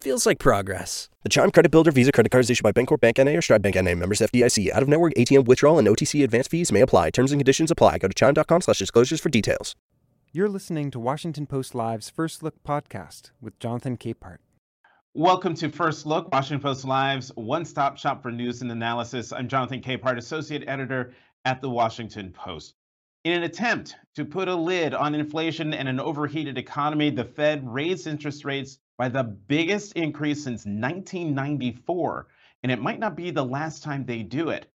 Feels like progress. The Chime Credit Builder Visa Credit Card is issued by Bancorp Bank N.A. or Stride Bank N.A. Members FDIC. Out-of-network ATM withdrawal and OTC advance fees may apply. Terms and conditions apply. Go to chime.com/disclosures for details. You're listening to Washington Post Live's First Look podcast with Jonathan Capehart. Welcome to First Look, Washington Post Live's one-stop shop for news and analysis. I'm Jonathan Capehart, associate editor at the Washington Post. In an attempt to put a lid on inflation and an overheated economy, the Fed raised interest rates by the biggest increase since 1994, and it might not be the last time they do it.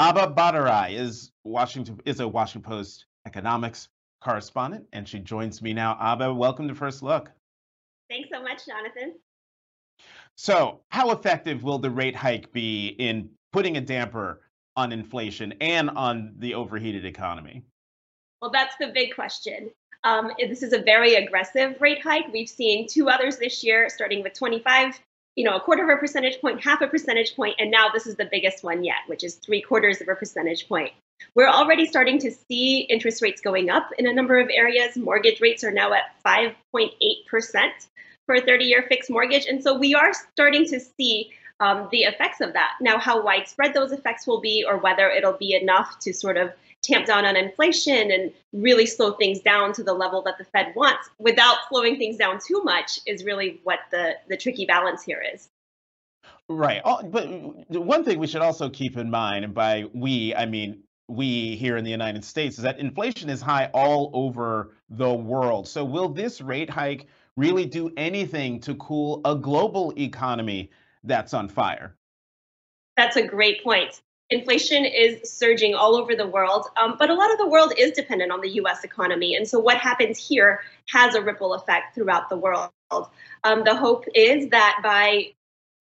Abha Bhattarai is a Washington Post economics correspondent, and she joins me now. Abha, welcome to First Look. Thanks so much, Jonathan. So, how effective will the rate hike be in putting a damper on inflation and on the overheated economy? Well, that's the big question. This is a very aggressive rate hike. We've seen two others this year, starting with 25, a quarter of a percentage point, half a percentage point, and now this is the biggest one yet, which is 0.75 percentage point. We're already starting to see interest rates going up in a number of areas. Mortgage rates are now at 5.8% for a 30-year fixed mortgage, and so we are starting to see the effects of that. Now, how widespread those effects will be, or whether it'll be enough to sort of tamp down on inflation and really slow things down to the level that the Fed wants without slowing things down too much, is really what the tricky balance here is. Right. But one thing we should also keep in mind, and by we, I mean we here in the United States, is that inflation is high all over the world. So will this rate hike really do anything to cool a global economy that's on fire? That's a great point. Inflation is surging all over the world, but a lot of the world is dependent on the U.S. economy. And so what happens here has a ripple effect throughout the world. The hope is that by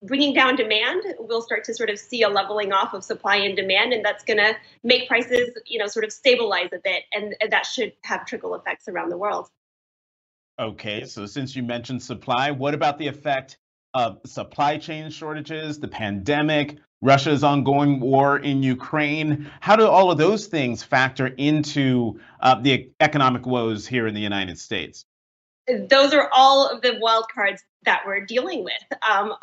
bringing down demand, we'll start to sort of see a leveling off of supply and demand, and that's going to make prices, sort of stabilize a bit. And that should have trickle effects around the world. Okay, so since you mentioned supply, what about the effect of supply chain shortages, the pandemic, Russia's ongoing war in Ukraine? How do all of those things factor into the economic woes here in the United States? Those are all of the wild cards that we're dealing with.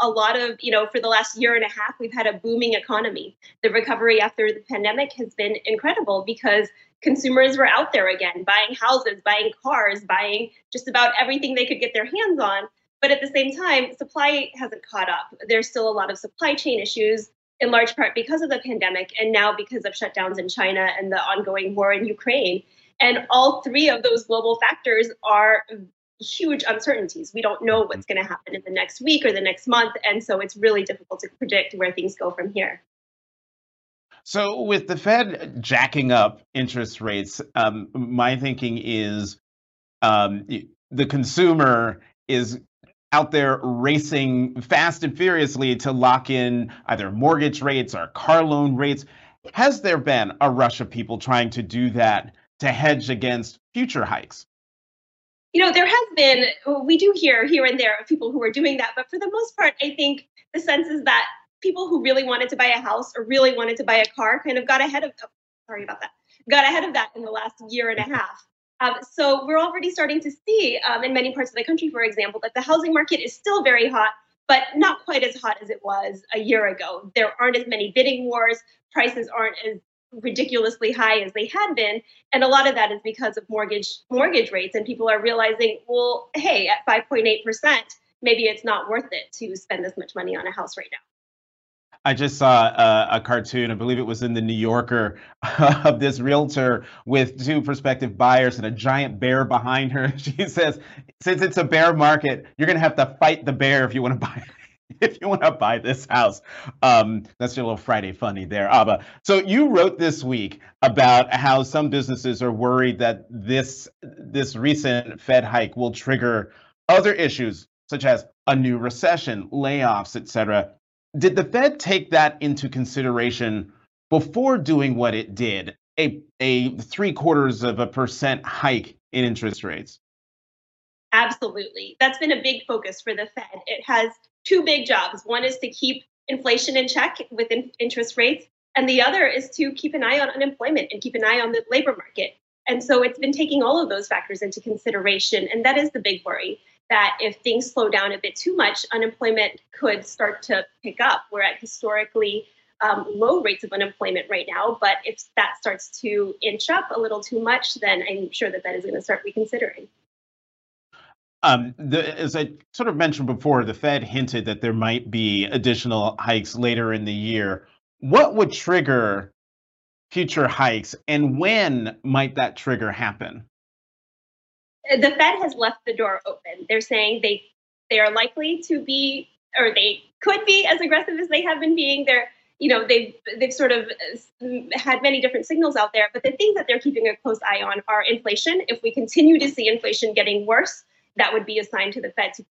A lot of, for the last year and a half, we've had a booming economy. The recovery after the pandemic has been incredible because consumers were out there again, buying houses, buying cars, buying just about everything they could get their hands on. But at the same time, supply hasn't caught up. There's still a lot of supply chain issues, in large part because of the pandemic and now because of shutdowns in China and the ongoing war in Ukraine. And all three of those global factors are huge uncertainties. We don't know what's going to happen in the next week or the next month. And so it's really difficult to predict where things go from here. So with the Fed jacking up interest rates, my thinking is the consumer is out there racing fast and furiously to lock in either mortgage rates or car loan rates. Has there been a rush of people trying to do that to hedge against future hikes? There has been. We do hear here and there of people who are doing that, but for the most part, I think the sense is that people who really wanted to buy a house or really wanted to buy a car kind of got ahead of that in the last year and a half. So we're already starting to see in many parts of the country, for example, that the housing market is still very hot, but not quite as hot as it was a year ago. There aren't as many bidding wars. Prices aren't as ridiculously high as they had been. And a lot of that is because of mortgage rates. And people are realizing, well, hey, at 5.8%, maybe it's not worth it to spend this much money on a house right now. I just saw a cartoon, I believe it was in the New Yorker, of this realtor with two prospective buyers and a giant bear behind her. She says, since it's a bear market, you're going to have to fight the bear if you want to buy this house. That's your little Friday funny there, Abha. So you wrote this week about how some businesses are worried that this recent Fed hike will trigger other issues, such as a new recession, layoffs, et cetera. Did the Fed take that into consideration before doing what it did, a 0.75% hike in interest rates? Absolutely. That's been a big focus for the Fed. It has two big jobs. One is to keep inflation in check with interest rates, and the other is to keep an eye on unemployment and keep an eye on the labor market. And so it's been taking all of those factors into consideration. And that is the big worry, that if things slow down a bit too much, unemployment could start to pick up. We're at historically low rates of unemployment right now. But if that starts to inch up a little too much, then I'm sure that is going to start reconsidering. As I sort of mentioned before, the Fed hinted that there might be additional hikes later in the year. What would trigger future hikes, and when might that trigger happen? The Fed has left the door open. They're saying they are likely to be, or they could be, as aggressive as they have been being. They've sort of had many different signals out there, but the things that they're keeping a close eye on are inflation. If we continue to see inflation getting worse, that would be a sign to the Fed to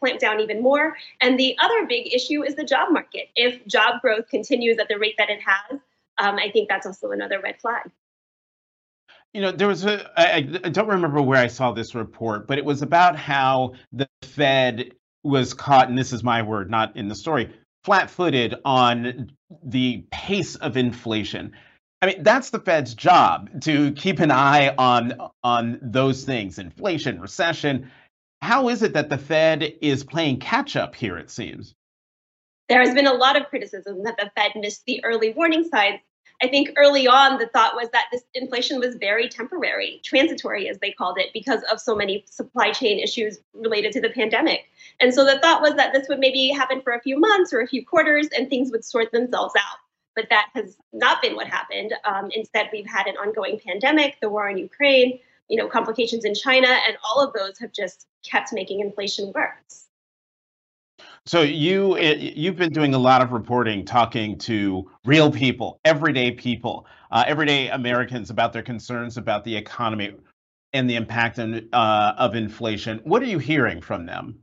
clamp down even more. And the other big issue is the job market. If job growth continues at the rate that it has, I think that's also another red flag. You know, there was I don't remember where I saw this report, but it was about how the Fed was caught, and this is my word, not in the story, flat-footed on the pace of inflation. I mean, that's the Fed's job, to keep an eye on those things, inflation, recession. How is it that the Fed is playing catch-up here, it seems? There has been a lot of criticism that the Fed missed the early warning signs. I think early on, the thought was that this inflation was very temporary, transitory, as they called it, because of so many supply chain issues related to the pandemic. And so the thought was that this would maybe happen for a few months or a few quarters and things would sort themselves out. But that has not been what happened. Instead, we've had an ongoing pandemic, the war in Ukraine, complications in China, and all of those have just kept making inflation worse. So you've been doing a lot of reporting, talking to real people, everyday Americans about their concerns about the economy and the impact of inflation. What are you hearing from them?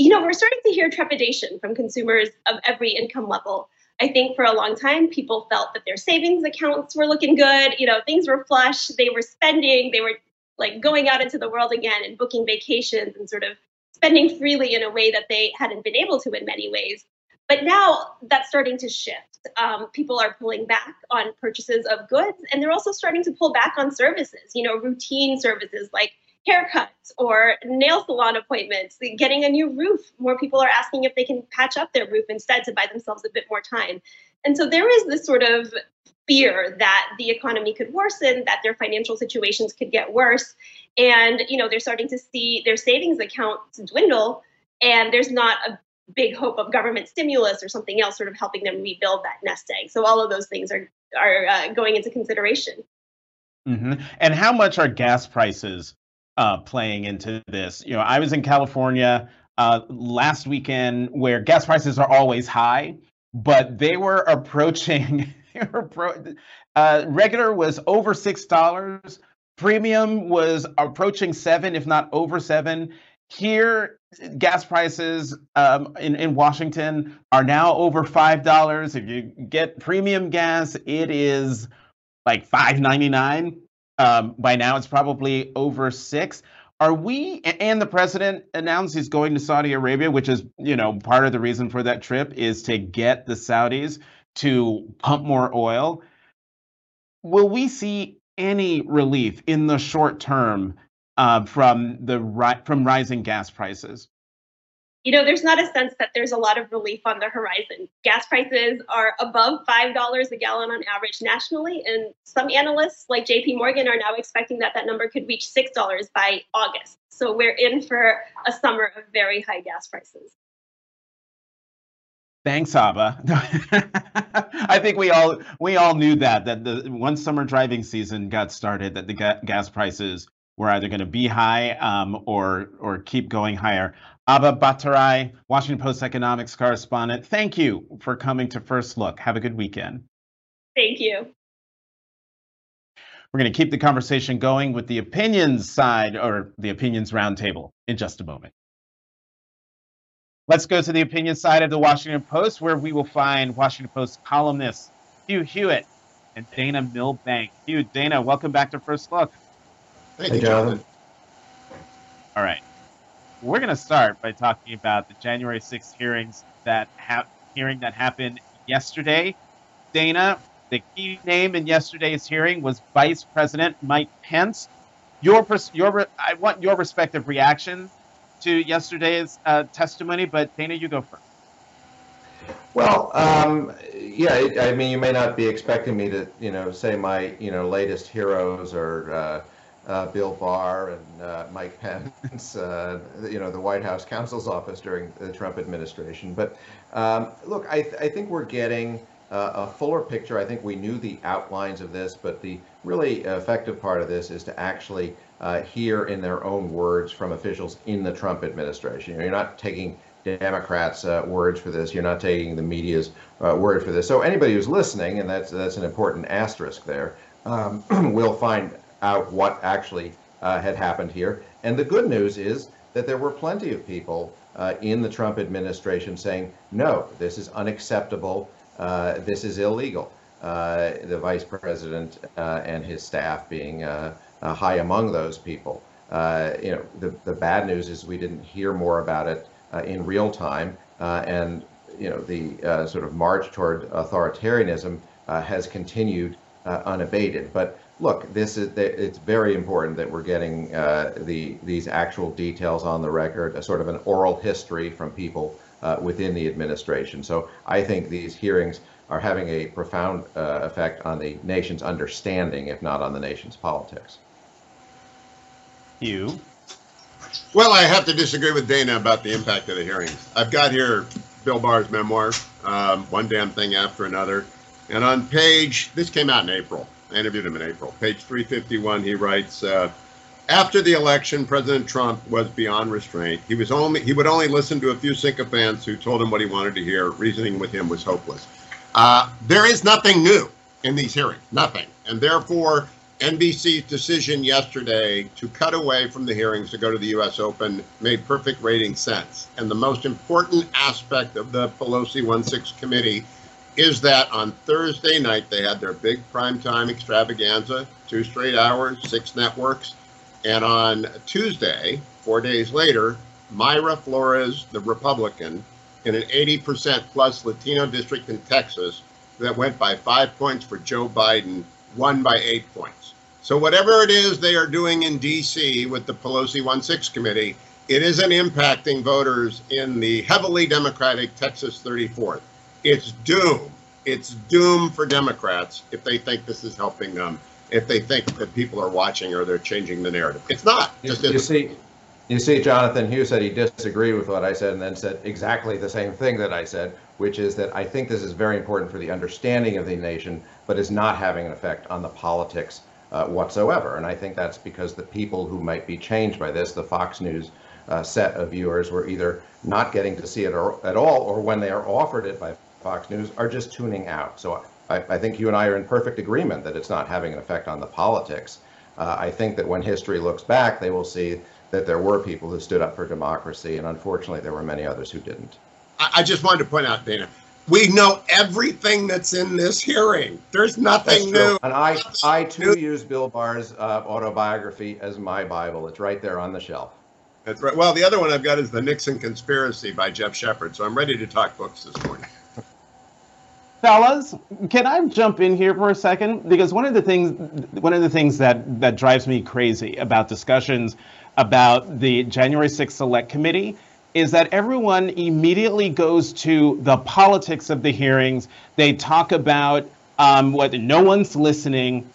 We're starting to hear trepidation from consumers of every income level. I think for a long time, people felt that their savings accounts were looking good. Things were flush. They were spending. They were like going out into the world again and booking vacations and sort of spending freely in a way that they hadn't been able to in many ways. But now that's starting to shift. People are pulling back on purchases of goods, and they're also starting to pull back on services, routine services like haircuts or nail salon appointments, getting a new roof. More people are asking if they can patch up their roof instead to buy themselves a bit more time. And so there is this sort of fear that the economy could worsen, that their financial situations could get worse. And, they're starting to see their savings accounts dwindle, and there's not a big hope of government stimulus or something else sort of helping them rebuild that nest egg. So all of those things are going into consideration. Mm-hmm. And how much are gas prices playing into this? I was in California last weekend, where gas prices are always high, but they were approaching regular was over $6. Premium was approaching $7, if not over $7. Here, gas prices in Washington are now over $5. If you get premium gas, it is like $5.99. By now, it's probably over $6. And the president announced he's going to Saudi Arabia, which is, part of the reason for that trip is to get the Saudis to pump more oil. Will we see any relief in the short term from rising gas prices? There's not a sense that there's a lot of relief on the horizon. Gas prices are above $5 a gallon on average nationally, and some analysts like J.P. Morgan are now expecting that number could reach $6 by August. So we're in for a summer of very high gas prices. Thanks, Abha. I think we all knew that once summer driving season got started, that the gas prices were either going to be high or keep going higher. Abha Bhattarai, Washington Post economics correspondent, thank you for coming to First Look. Have a good weekend. Thank you. We're going to keep the conversation going with the opinions side, or the opinions roundtable, in just a moment. Let's go to the opinion side of the Washington Post, where we will find Washington Post columnists Hugh Hewitt and Dana Milbank. Dana, welcome back to First Look. Thank you, Jonathan. All right. We're going to start by talking about the January 6th hearings that happened yesterday. Dana, the key name in yesterday's hearing was Vice President Mike Pence. I want your respective reaction to yesterday's testimony, but Dana, you go first. Well, I mean, you may not be expecting me to, say my, latest heroes are Bill Barr and Mike Pence, the White House counsel's office during the Trump administration. But look, I think we're getting a fuller picture. I think we knew the outlines of this, but the really effective part of this is to actually hear in their own words from officials in the Trump administration. You're not taking Democrats' words for this. You're not taking the media's word for this. So anybody who's listening, and that's an important asterisk there, will find out what actually had happened here. And the good news is that there were plenty of people in the Trump administration saying, no, this is unacceptable, this is illegal. The vice president and his staff being high among those people. The bad news is we didn't hear more about it in real time, and the sort of march toward authoritarianism has continued unabated. But look, it's very important that we're getting these actual details on the record, a sort of an oral history from people within the administration. So I think these hearings are having a profound effect on the nation's understanding, if not on the nation's politics. Hugh? Well, I have to disagree with Dana about the impact of the hearings. I've got here Bill Barr's memoir, one damn thing after another. And on this came out in April. I interviewed him in April. Page 351, he writes, after the election, President Trump was beyond restraint. He would only listen to a few sycophants who told him what he wanted to hear. Reasoning with him was hopeless. There is nothing new in these hearings, nothing. And therefore, NBC's decision yesterday to cut away from the hearings to go to the US Open made perfect rating sense. And the most important aspect of the Pelosi 1-6 committee is that on Thursday night, they had their big primetime extravaganza, 2 straight hours, 6 networks. And on Tuesday, 4 days later, Myra Flores, the Republican, in an 80% plus Latino district in Texas that went by 5 points for Joe Biden, won by 8 points. So whatever it is they are doing in D.C. with the Pelosi 1-6 committee, it isn't impacting voters in the heavily Democratic Texas 34th. It's doom. It's doom for Democrats if they think this is helping them, if they think that people are watching or they're changing the narrative. It's not. You see, Jonathan, Hugh said he disagreed with what I said and then said exactly the same thing that I said, which is that I think this is very important for the understanding of the nation, but is not having an effect on the politics whatsoever. And I think that's because the people who might be changed by this, the Fox News set of viewers, were either not getting to see it at all, or when they are offered it by Fox News, are just tuning out. So I think you and I are in perfect agreement that it's not having an effect on the politics. I think that when history looks back, they will see that there were people who stood up for democracy, and unfortunately, there were many others who didn't. I just wanted to point out, Dana, we know everything that's in this hearing. There's nothing new. And I too use Bill Barr's autobiography as my Bible. It's right there on the shelf. That's right. Well, the other one I've got is The Nixon Conspiracy by Jeff Shepard, so I'm ready to talk books this morning. Fellas, can I jump in here for a second? Because one of the things that drives me crazy about discussions about the January 6th Select Committee is that everyone immediately goes to the politics of the hearings. They talk about what no one's listening.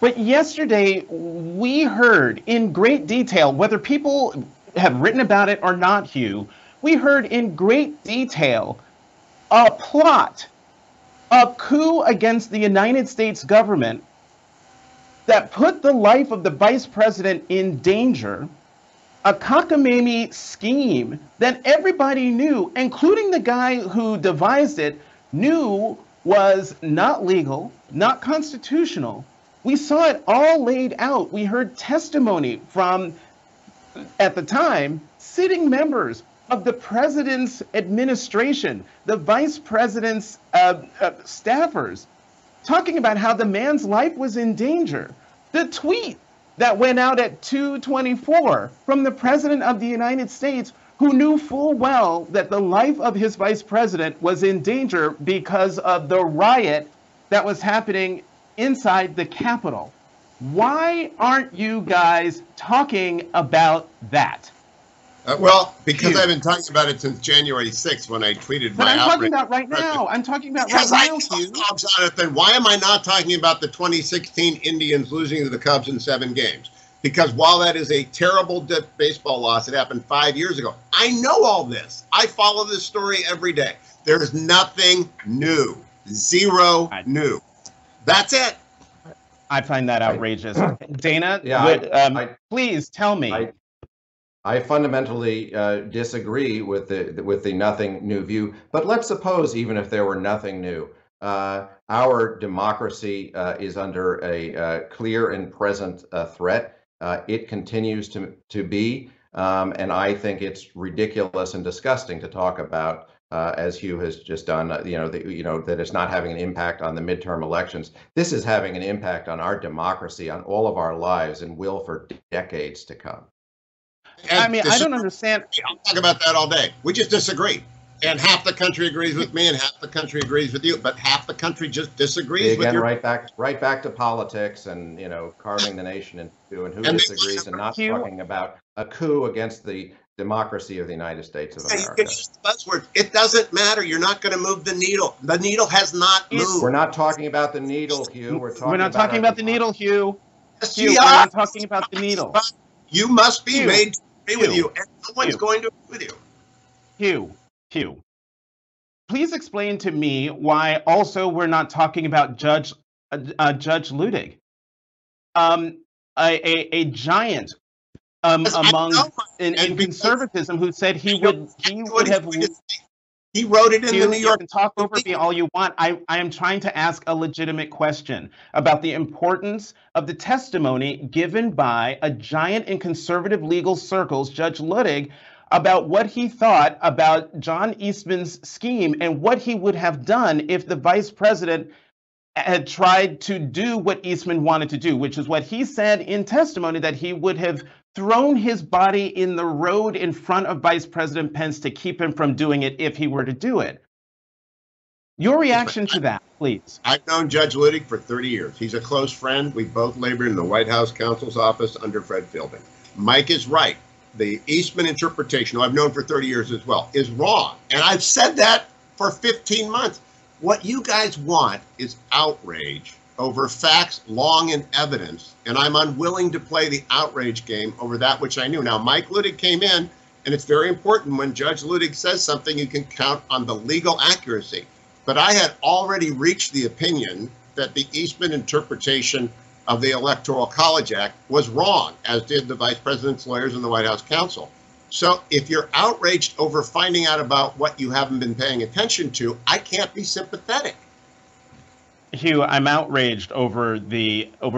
But yesterday, we heard in great detail, whether people have written about it or not, Hugh, we heard in great detail a plot, a coup against the United States government that put the life of the vice president in danger, a cockamamie scheme that everybody knew, including the guy who devised it, knew was not legal, not constitutional. We saw it all laid out. We heard testimony from, at the time, sitting members of the president's administration, the vice president's staffers, talking about how the man's life was in danger. The tweet that went out at 2:24 from the President of the United States, who knew full well that the life of his vice president was in danger because of the riot that was happening inside the Capitol. Why aren't you guys talking about that? Well, because I've been talking about it since January 6th when I tweeted my outrage. But I'm talking about right now. I'm talking about right now. Because Jonathan, why am I not talking about the 2016 Indians losing to the Cubs in 7 games? Because while that is a terrible baseball loss, it happened 5 years ago. I know all this. I follow this story every day. There's nothing new. Zero new. That's it. I find that outrageous. Dana, yeah, please tell me. I fundamentally disagree with the nothing new view. But let's suppose, even if there were nothing new, our democracy is under a clear and present threat. It continues to be, and I think it's ridiculous and disgusting to talk about, as Hugh has just done, that it's not having an impact on the midterm elections. This is having an impact on our democracy, on all of our lives, and will for decades to come. And I mean, I don't understand. I'll talk about that all day. We just disagree. And half the country agrees with me and half the country agrees with you. But half the country just disagrees with you. Right back to politics and, carving the nation into two, and who disagrees and not talking about a coup against the democracy of the United States of America. You can use the buzzwords. It doesn't matter. You're not going to move the needle. The needle has not moved. We're not talking about the needle, Hugh. We're not talking about the needle, Hugh. Yes, Hugh, we're not talking about the needle. You must be made to agree with you, and no one's going to agree with you. Hugh, please explain to me why also we're not talking about Judge Luttig, a giant among in conservatism, who said he wrote it in the New York. You can talk over me all you want. I am trying to ask a legitimate question about the importance of the testimony given by a giant in conservative legal circles, Judge Luttig, about what he thought about John Eastman's scheme and what he would have done if the vice president had tried to do what Eastman wanted to do, which is what he said in testimony, that he would have thrown his body in the road in front of Vice President Pence to keep him from doing it if he were to do it. Your reaction to that, please. I've known Judge Luttig for 30 years. He's a close friend. We both labored in the White House counsel's office under Fred Fielding. Mike is right. The Eastman interpretation, who I've known for 30 years as well, is wrong. And I've said that for 15 months. What you guys want is outrage over facts long in evidence, and I'm unwilling to play the outrage game over that which I knew. Now, Mike Luttig came in, and it's very important when Judge Luttig says something, you can count on the legal accuracy. But I had already reached the opinion that the Eastman interpretation of the Electoral College Act was wrong, as did the Vice President's lawyers and the White House counsel. So if you're outraged over finding out about what you haven't been paying attention to, I can't be sympathetic. Hugh, I'm outraged over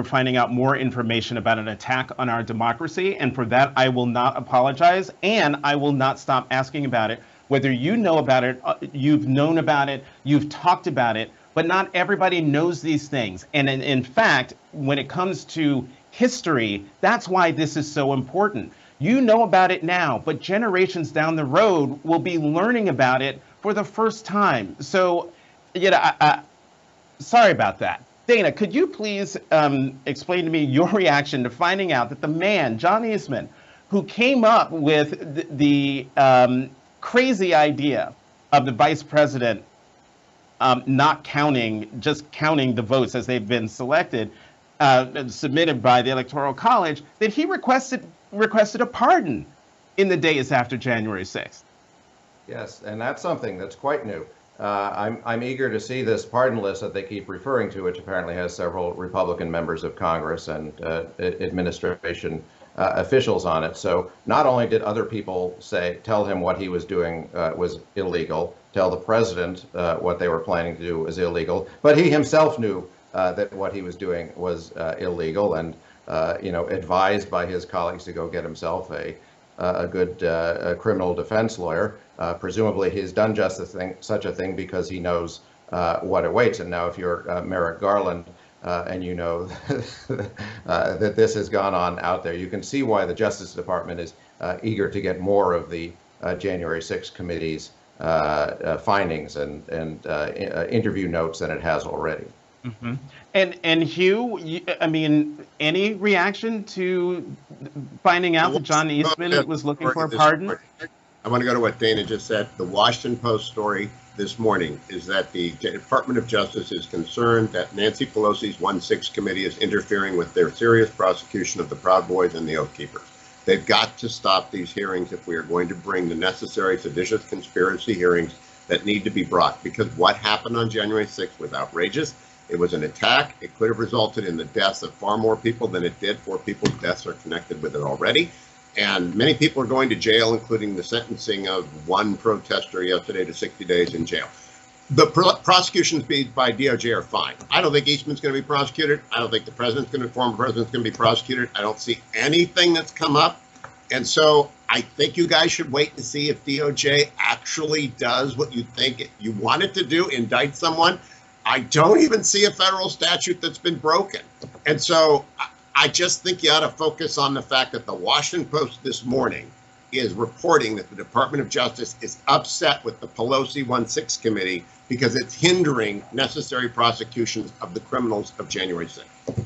finding out more information about an attack on our democracy, and for that I will not apologize, and I will not stop asking about it. Whether you know about it, you've known about it, you've talked about it, but not everybody knows these things. And in fact, when it comes to history, that's why this is so important. You know about it now, but generations down the road will be learning about it for the first time. So, sorry about that. Dana, could you please explain to me your reaction to finding out that the man, John Eastman, who came up with the crazy idea of the vice president just counting the votes as they've been selected, submitted by the Electoral College, that he requested a pardon in the days after January 6th. Yes, and that's something that's quite new. I'm eager to see this pardon list that they keep referring to, which apparently has several Republican members of Congress and administration officials on it. So not only did other people tell him what he was doing was illegal, tell the president what they were planning to do was illegal, but he himself knew that what he was doing was illegal, and advised by his colleagues to go get himself a good criminal defense lawyer. Presumably he's done just such a thing because he knows what awaits him. Now, if you're Merrick Garland, and you know that this has gone on out there. You can see why the Justice Department is eager to get more of the January 6th committee's findings and interview notes than it has already. Mm-hmm. And Hugh, I mean, any reaction to finding out that John Eastman was looking for a pardon? I want to go to what Dana just said. The Washington Post story this morning is that the Department of Justice is concerned that Nancy Pelosi's 1-6 committee is interfering with their serious prosecution of the Proud Boys and the Oath Keepers. They've got to stop these hearings if we are going to bring the necessary seditious conspiracy hearings that need to be brought, because what happened on January 6th was outrageous. It was an attack. It could have resulted in the deaths of far more people than it did. 4 people's deaths are connected with it already. And many people are going to jail, including the sentencing of one protester yesterday to 60 days in jail. The prosecutions by DOJ are fine. I don't think Eastman's going to be prosecuted. I don't think the former president's going to be prosecuted. I don't see anything that's come up. And so I think you guys should wait and see if DOJ actually does what you think you want it to do, indict someone. I don't even see a federal statute that's been broken. And so I just think you ought to focus on the fact that the Washington Post this morning is reporting that the Department of Justice is upset with the Pelosi 1-6 committee because it's hindering necessary prosecutions of the criminals of January 6th.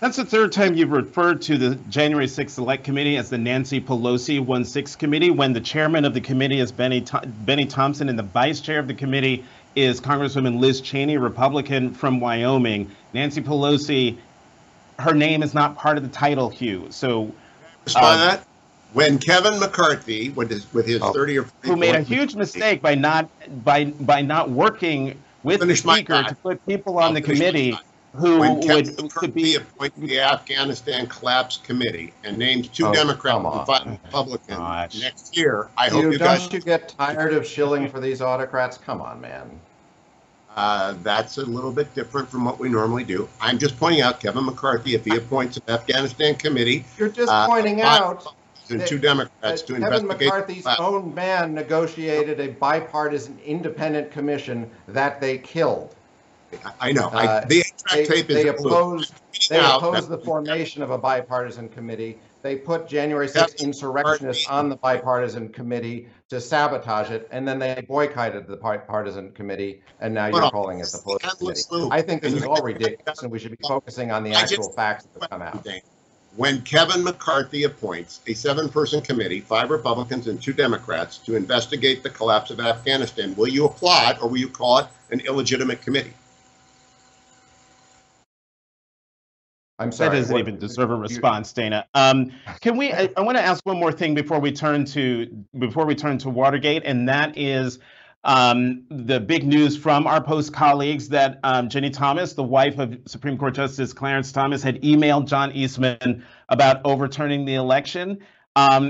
That's the third time you've referred to the January 6th Select Committee as the Nancy Pelosi 1-6 Committee, when the chairman of the committee is Bennie Thompson and the vice chair of the committee is Congresswoman Liz Cheney, Republican from Wyoming. Nancy Pelosi, her name is not part of the title, Hugh. So, that when Kevin McCarthy, with his 30 or 40, who made a huge mistake by not working with the speaker to put people on the committee. When Kevin McCarthy appointed the Afghanistan collapse committee and names 2 Democrats and 5 Republicans next year, I hope you guys... Don't you get tired of shilling for these autocrats? Come on, man. That's a little bit different from what we normally do. I'm just pointing out Kevin McCarthy, if he appoints an Afghanistan committee... You're just pointing out... And 2 Democrats to investigate. Kevin McCarthy's own man negotiated a bipartisan independent commission that they killed. I know. They opposed the formation of a bipartisan committee. They put January 6th insurrectionists on the bipartisan committee to sabotage it, and then they boycotted the bipartisan committee, and now you're calling it the political committee. I think this is all ridiculous, and we should be focusing on the actual facts that have come out. When Kevin McCarthy appoints a 7-person committee, 5 Republicans and 2 Democrats, to investigate the collapse of Afghanistan, will you applaud or will you call it an illegitimate committee? I'm sorry. That doesn't even deserve a response, Dana. Can we? I want to ask one more thing before we turn to Watergate, and that is the big news from our Post colleagues that Ginni Thomas, the wife of Supreme Court Justice Clarence Thomas, had emailed John Eastman about overturning the election.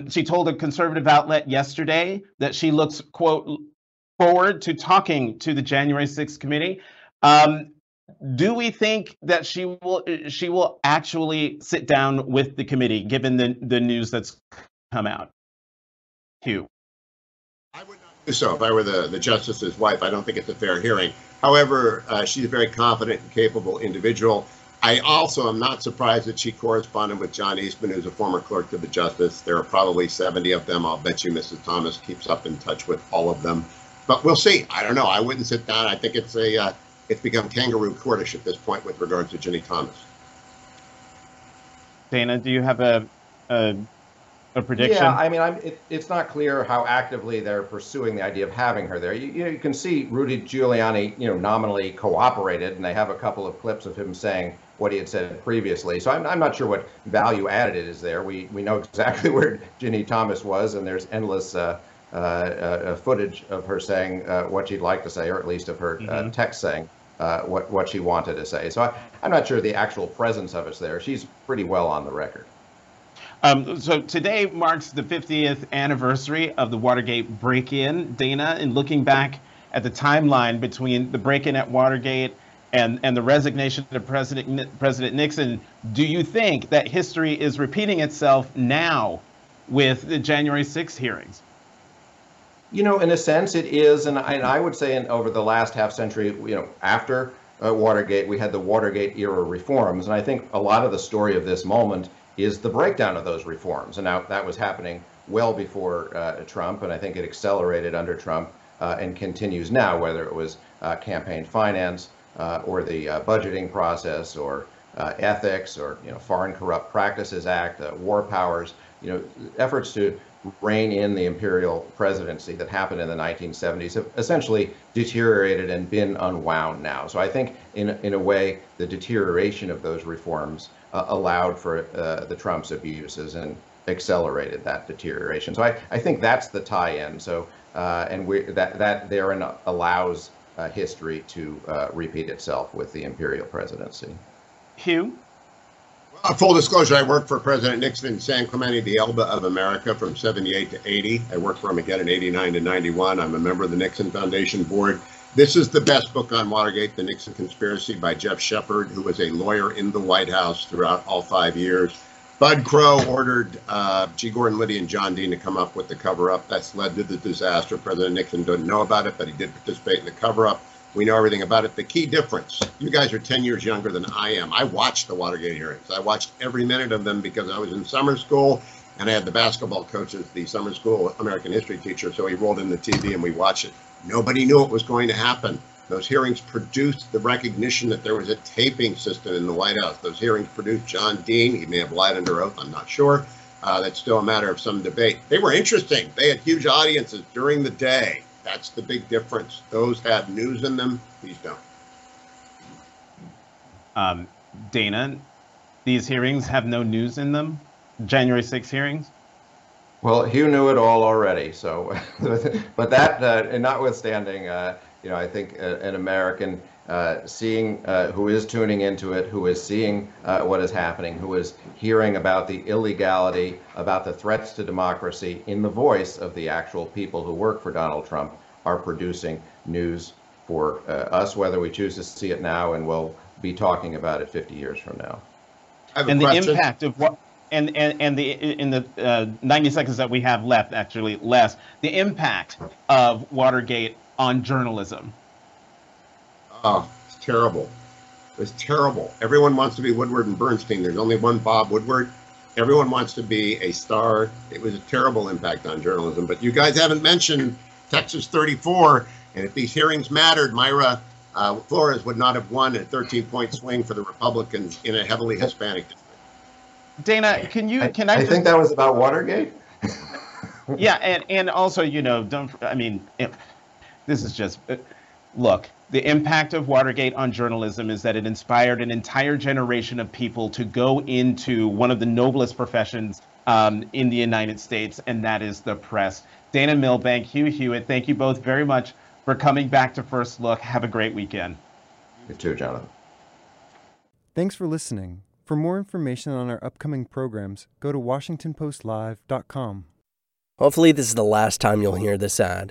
She told a conservative outlet yesterday that she looks, quote, forward to talking to the January 6th committee. Do we think that she will actually sit down with the committee, given the news that's come out? Hugh. I would not do so if I were the justice's wife. I don't think it's a fair hearing. However, she's a very confident and capable individual. I also am not surprised that she corresponded with John Eastman, who's a former clerk to the justice. There are probably 70 of them. I'll bet you Mrs. Thomas keeps up in touch with all of them. But we'll see. I don't know. I wouldn't sit down. I think it's a... it's become kangaroo courtish at this point with regards to Ginni Thomas. Dana, do you have a prediction? Yeah, I mean, it's not clear how actively they're pursuing the idea of having her there. You can see Rudy Giuliani, nominally cooperated, and they have a couple of clips of him saying what he had said previously. So I'm not sure what value added it is there. We know exactly where Ginni Thomas was, and there's endless footage of her saying what she'd like to say, or at least of her text saying what she wanted to say. So I'm not sure the actual presence of us there. She's pretty well on the record. So today marks the 50th anniversary of the Watergate break-in, Dana, and looking back at the timeline between the break-in at Watergate and the resignation of President Nixon, do you think that history is repeating itself now with the January 6th hearings? In a sense it is, and I would say over the last half century, after Watergate, we had the Watergate era reforms. And I think a lot of the story of this moment is the breakdown of those reforms. And now that was happening well before Trump, and I think it accelerated under Trump and continues now, whether it was campaign finance or the budgeting process or ethics or, Foreign Corrupt Practices Act, war powers, efforts to rein in the imperial presidency that happened in the 1970s have essentially deteriorated and been unwound now. So I think in a way, the deterioration of those reforms allowed for the Trump's abuses and accelerated that deterioration. So I think that's the tie-in. So and that therein allows history to repeat itself with the imperial presidency. Hugh? Full disclosure, I worked for President Nixon in San Clemente de Elba of America from 78 to 80. I worked for him again in 89 to 91. I'm a member of the Nixon Foundation Board. This is the best book on Watergate, The Nixon Conspiracy, by Jeff Shepard, who was a lawyer in the White House throughout all 5 years. Bud Krogh ordered G. Gordon Liddy and John Dean to come up with the cover-up. That's led to the disaster. President Nixon didn't know about it, but he did participate in the cover-up. We know everything about it. The key difference, you guys are 10 years younger than I am. I watched the Watergate hearings. I watched every minute of them because I was in summer school and I had the basketball coach as the summer school American history teacher. So he rolled in the TV and we watched it. Nobody knew what was going to happen. Those hearings produced the recognition that there was a taping system in the White House. Those hearings produced John Dean. He may have lied under oath, I'm not sure. That's still a matter of some debate. They were interesting. They had huge audiences during the day. That's the big difference. Those have news in them, these don't. Dana, these hearings have no news in them? January 6 hearings? Well, Hugh knew it all already, so, but that, and notwithstanding, I think an American seeing who is tuning into it, who is seeing what is happening, who is hearing about the illegality, about the threats to democracy in the voice of the actual people who work for Donald Trump are producing news for us, whether we choose to see it now, and we'll be talking about it 50 years from now. And the impact of what, in the 90 seconds that we have left, actually less, the impact of Watergate on journalism. Oh, it's terrible. It was terrible. Everyone wants to be Woodward and Bernstein. There's only one Bob Woodward. Everyone wants to be a star. It was a terrible impact on journalism. But you guys haven't mentioned Texas 34. And if these hearings mattered, Myra Flores would not have won a 13-point swing for the Republicans in a heavily Hispanic district. Dana, can I think that was about Watergate? Yeah, and also, this is just, look, the impact of Watergate on journalism is that it inspired an entire generation of people to go into one of the noblest professions in the United States, and that is the press. Dana Milbank, Hugh Hewitt, thank you both very much for coming back to First Look. Have a great weekend. You too, Jonathan. Thanks for listening. For more information on our upcoming programs, go to WashingtonPostLive.com. Hopefully this is the last time you'll hear this ad.